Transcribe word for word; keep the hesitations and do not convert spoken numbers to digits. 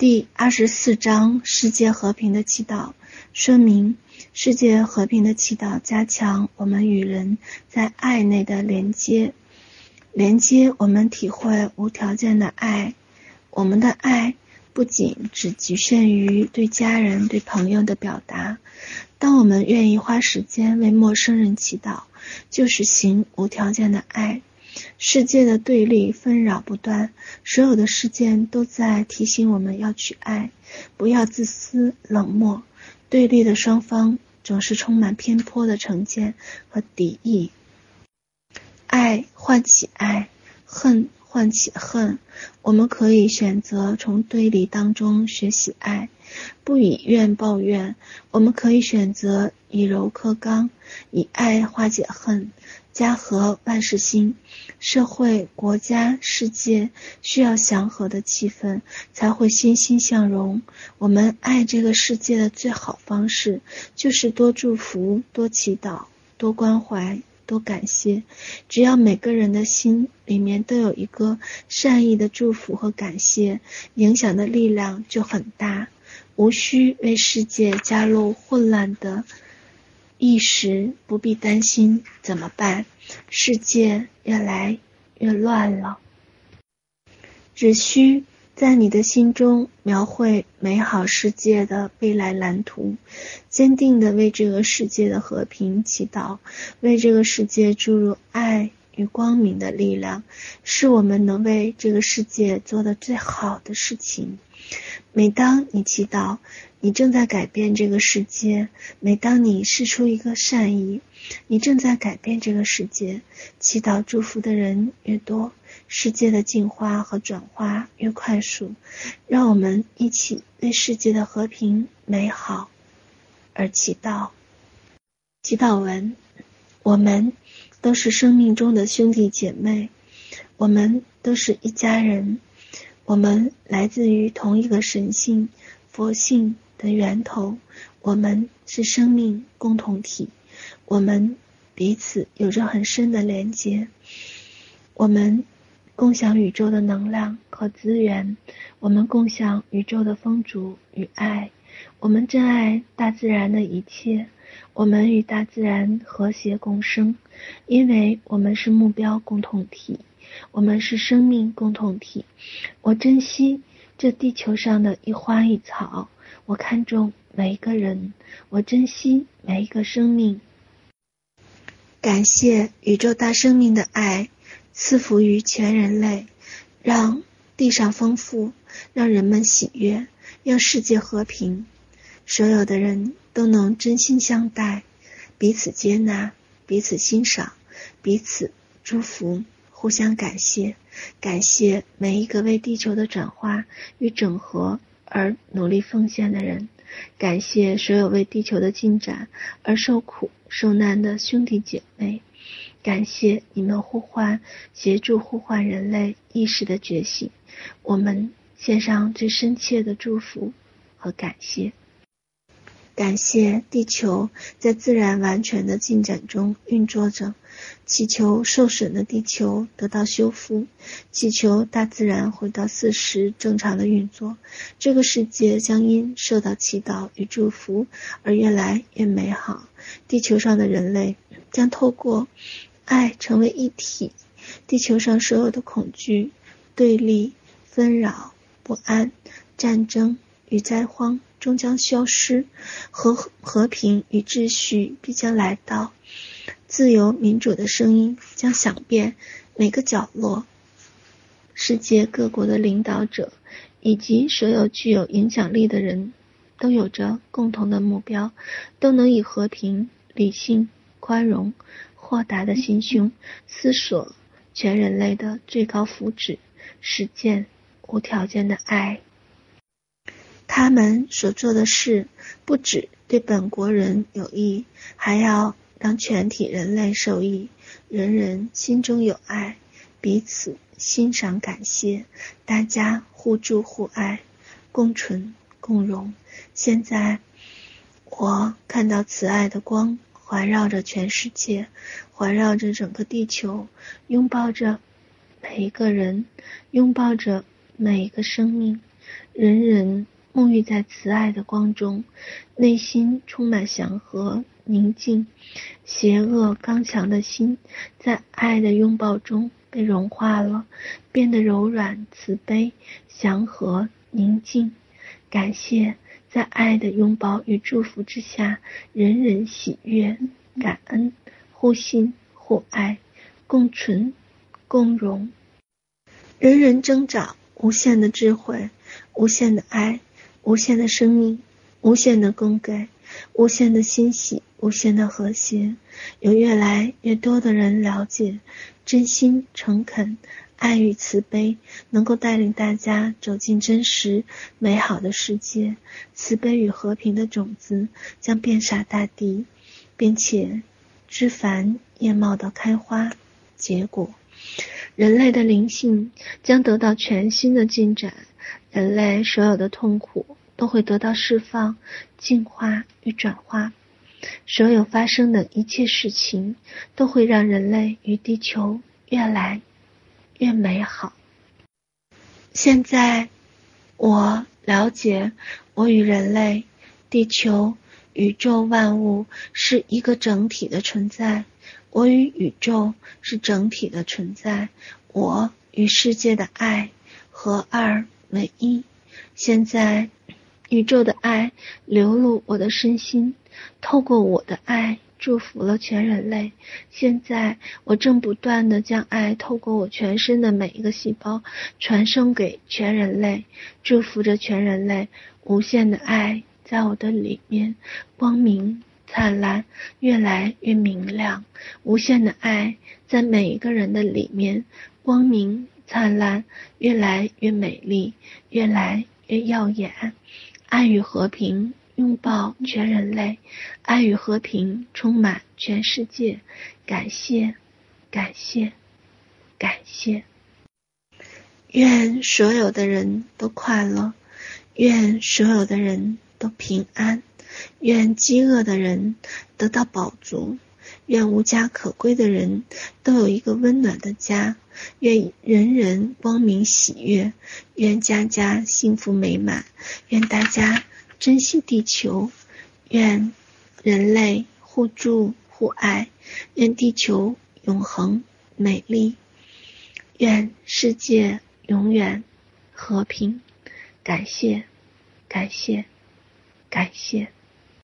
第二十四章世界和平的祈祷。说明：世界和平的祈祷加强我们与人在爱内的连接，连接我们体会无条件的爱。我们的爱不仅只局限于对家人、对朋友的表达，当我们愿意花时间为陌生人祈祷，就是行无条件的爱。世界的对立纷扰不断，所有的事件都在提醒我们要去爱，不要自私冷漠。对立的双方总是充满偏颇的成见和敌意，爱唤起爱，恨唤起恨。我们可以选择从对立当中学习爱，不以怨报怨。我们可以选择以柔克刚，以爱化解恨。家和万事兴，社会、国家、世界需要祥和的气氛，才会欣欣向荣。我们爱这个世界的最好方式，就是多祝福、多祈祷、多关怀、多感谢。只要每个人的心里面都有一个善意的祝福和感谢，影响的力量就很大，无需为世界加入混乱的一时，不必担心怎么办，世界越来越乱了。只需在你的心中描绘美好世界的未来蓝图，坚定地为这个世界的和平祈祷，为这个世界注入爱与光明的力量，是我们能为这个世界做的最好的事情。每当你祈祷，你正在改变这个世界；每当你释出一个善意，你正在改变这个世界。祈祷祝福的人越多，世界的进化和转化越快速。让我们一起为世界的和平美好而祈祷。祈祷文：我们都是生命中的兄弟姐妹，我们都是一家人，我们来自于同一个神性、佛性的源头，我们是生命共同体，我们彼此有着很深的连结，我们共享宇宙的能量和资源，我们共享宇宙的丰足与爱，我们珍爱大自然的一切，我们与大自然和谐共生，因为我们是目标共同体，我们是生命共同体。我珍惜这地球上的一花一草，我看重每一个人，我珍惜每一个生命。感谢宇宙大生命的爱赐福于全人类，让地上丰富，让人们喜悦，让世界和平，所有的人都能真心相待，彼此接纳，彼此欣赏，彼此祝福，互相感谢。感谢每一个为地球的转化与整合而努力奉献的人，感谢所有为地球的进展而受苦受难的兄弟姐妹，感谢你们呼唤协助呼唤人类意识的觉醒，我们献上最深切的祝福和感谢。感谢地球在自然完全的进展中运作着，祈求受损的地球得到修复，祈求大自然回到四时正常的运作，这个世界将因受到祈祷与祝福而越来越美好。地球上的人类将透过爱成为一体，地球上所有的恐惧、对立、纷扰、不安、战争与灾荒终将消失，和和平与秩序必将来到，自由民主的声音将响遍每个角落，世界各国的领导者以及所有具有影响力的人都有着共同的目标，都能以和平、理性、宽容、豁达的心胸思索全人类的最高福祉，实践无条件的爱。他们所做的事不只对本国人有益，还要让全体人类受益。人人心中有爱，彼此欣赏感谢，大家互助互爱，共存共荣。现在我看到慈爱的光环绕着全世界，环绕着整个地球，拥抱着每一个人，拥抱着每一个生命。人人沐浴在慈爱的光中，内心充满祥和宁静，邪恶刚强的心在爱的拥抱中被融化了，变得柔软慈悲祥和宁静。感谢在爱的拥抱与祝福之下，人人喜悦感恩，互信互爱，共存共荣。人人增长无限的智慧，无限的爱，无限的生命，无限的供给，无限的欣喜，无限的和谐。有越来越多的人了解真心诚恳爱与慈悲能够带领大家走进真实美好的世界，慈悲与和平的种子将遍洒大地，并且枝繁叶茂的开花结果。人类的灵性将得到全新的进展，人类所有的痛苦都会得到释放、净化与转化，所有发生的一切事情都会让人类与地球越来越美好。现在我了解，我与人类、地球、宇宙万物是一个整体的存在，我与宇宙是整体的存在，我与世界的爱合二为一。现在宇宙的爱流入我的身心，透过我的爱祝福了全人类。现在我正不断地将爱透过我全身的每一个细胞传送给全人类，祝福着全人类。无限的爱在我的里面光明灿烂，越来越明亮。无限的爱在每一个人的里面光明灿烂，越来越美丽，越来越耀眼。爱与和平拥抱全人类，爱与和平充满全世界。感谢，感谢，感谢。愿所有的人都快乐，愿所有的人都平安，愿饥饿的人得到饱足，愿无家可归的人都有一个温暖的家，愿人人光明喜悦，愿家家幸福美满，愿大家珍惜地球，愿人类互助互爱，愿地球永恒美丽，愿世界永远和平。感谢，感谢，感谢。